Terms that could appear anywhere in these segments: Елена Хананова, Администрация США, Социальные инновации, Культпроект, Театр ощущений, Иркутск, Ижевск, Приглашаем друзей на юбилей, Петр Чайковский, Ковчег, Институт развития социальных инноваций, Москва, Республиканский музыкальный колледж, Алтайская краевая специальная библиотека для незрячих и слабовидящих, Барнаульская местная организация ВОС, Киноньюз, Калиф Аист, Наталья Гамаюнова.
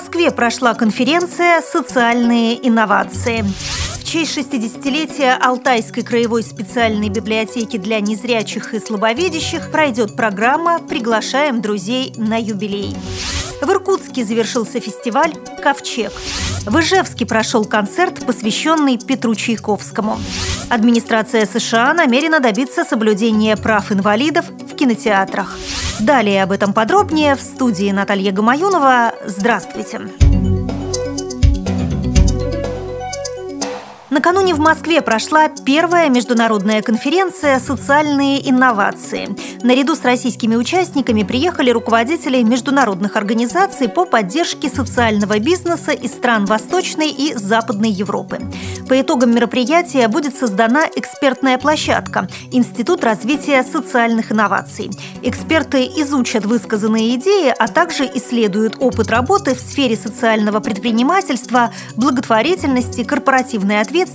Москве прошла конференция «Социальные инновации». В честь 60-летия Алтайской краевой специальной библиотеки для незрячих и слабовидящих пройдет программа «Приглашаем друзей на юбилей». В Иркутске завершился фестиваль «Ковчег». В Ижевске прошел концерт, посвященный Петру Чайковскому. Администрация США намерена добиться соблюдения прав инвалидов в кинотеатрах. Далее об этом подробнее в студии Наталья Гамаюнова. Здравствуйте! Накануне в Москве прошла первая международная конференция «Социальные инновации». Наряду с российскими участниками приехали руководители международных организаций по поддержке социального бизнеса из стран Восточной и Западной Европы. По итогам мероприятия будет создана экспертная площадка «Институт развития социальных инноваций». Эксперты изучат высказанные идеи, а также исследуют опыт работы в сфере социального предпринимательства, благотворительности, корпоративной ответственности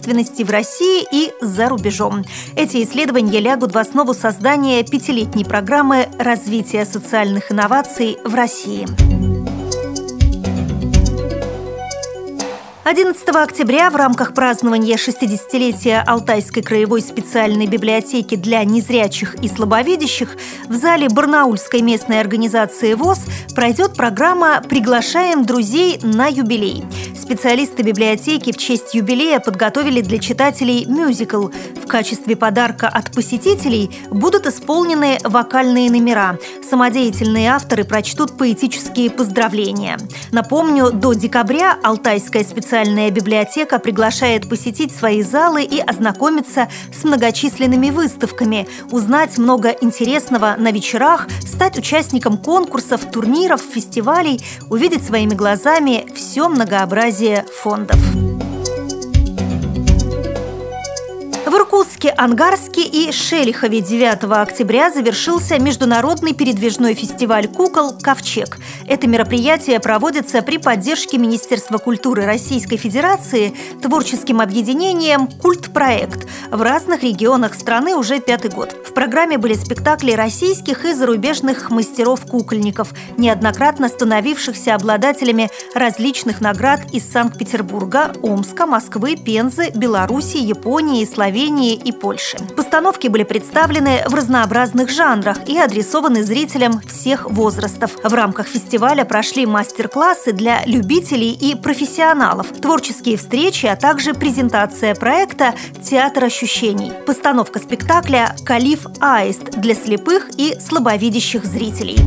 в России и за рубежом. Эти исследования лягут в основу создания пятилетней программы развития социальных инноваций в России. 11 октября в рамках празднования 60-летия Алтайской краевой специальной библиотеки для незрячих и слабовидящих в зале Барнаульской местной организации ВОС пройдет программа «Приглашаем друзей на юбилей». Специалисты библиотеки в честь юбилея подготовили для читателей мюзикл. В качестве подарка от посетителей будут исполнены вокальные номера. Самодеятельные авторы прочтут поэтические поздравления. Напомню, до декабря Алтайская специальная библиотека приглашает посетить свои залы и ознакомиться с многочисленными выставками, узнать много интересного на вечерах, стать участником конкурсов, турниров, фестивалей, увидеть своими глазами все многообразие фондов. В Иркутске, Ангарске и Шелихове 9 октября завершился международный передвижной фестиваль кукол «Ковчег». Это мероприятие проводится при поддержке Министерства культуры Российской Федерации творческим объединением «Культпроект» в разных регионах страны уже 5-й год. В программе были спектакли российских и зарубежных мастеров-кукольников, неоднократно становившихся обладателями различных наград из Санкт-Петербурга, Омска, Москвы, Пензы, Белоруссии, Японии, Словении и Польши. Постановки были представлены в разнообразных жанрах и адресованы зрителям всех возрастов. В рамках фестиваля прошли мастер-классы для любителей и профессионалов, творческие встречи, а также презентация проекта «Театр ощущений», постановка спектакля «Калиф Аист» для слепых и слабовидящих зрителей.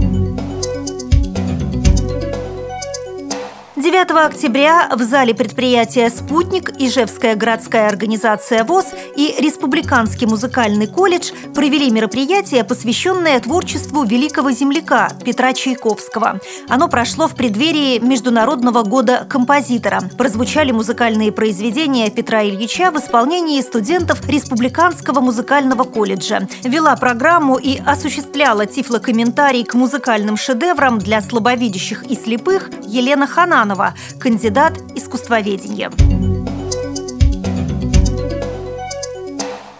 9 октября в зале предприятия «Спутник» Ижевская городская организация ВОС и Республиканский музыкальный колледж провели мероприятие, посвященное творчеству великого земляка Петра Чайковского. Оно прошло в преддверии Международного года композитора. Прозвучали музыкальные произведения Петра Ильича в исполнении студентов Республиканского музыкального колледжа. Вела программу и осуществляла тифлокомментарий к музыкальным шедеврам для слабовидящих и слепых Елена Хананова, кандидат искусствоведения.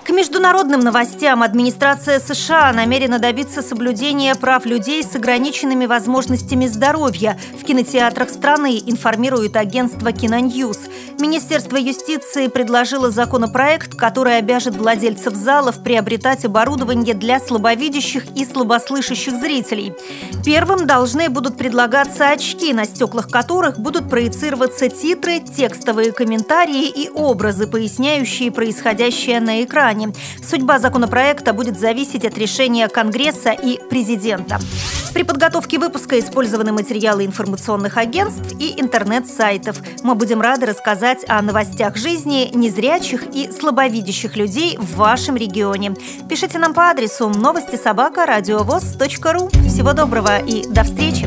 К международным новостям. Администрация США намерена добиться соблюдения прав людей с ограниченными возможностями здоровья в кинотеатрах страны, информирует агентство «Киноньюз». Министерство юстиции предложило законопроект, который обяжет владельцев залов приобретать оборудование для слабовидящих и слабослышащих зрителей. Первым должны будут предлагаться очки, на стеклах которых будут проецироваться титры, текстовые комментарии и образы, поясняющие происходящее на экране. Судьба законопроекта будет зависеть от решения Конгресса и президента. При подготовке выпуска использованы материалы информационных агентств и интернет-сайтов. Мы будем рады рассказать о новостях жизни незрячих и слабовидящих людей в вашем регионе. Пишите нам по адресу новости@радиовос.ру. Всего доброго и до встречи!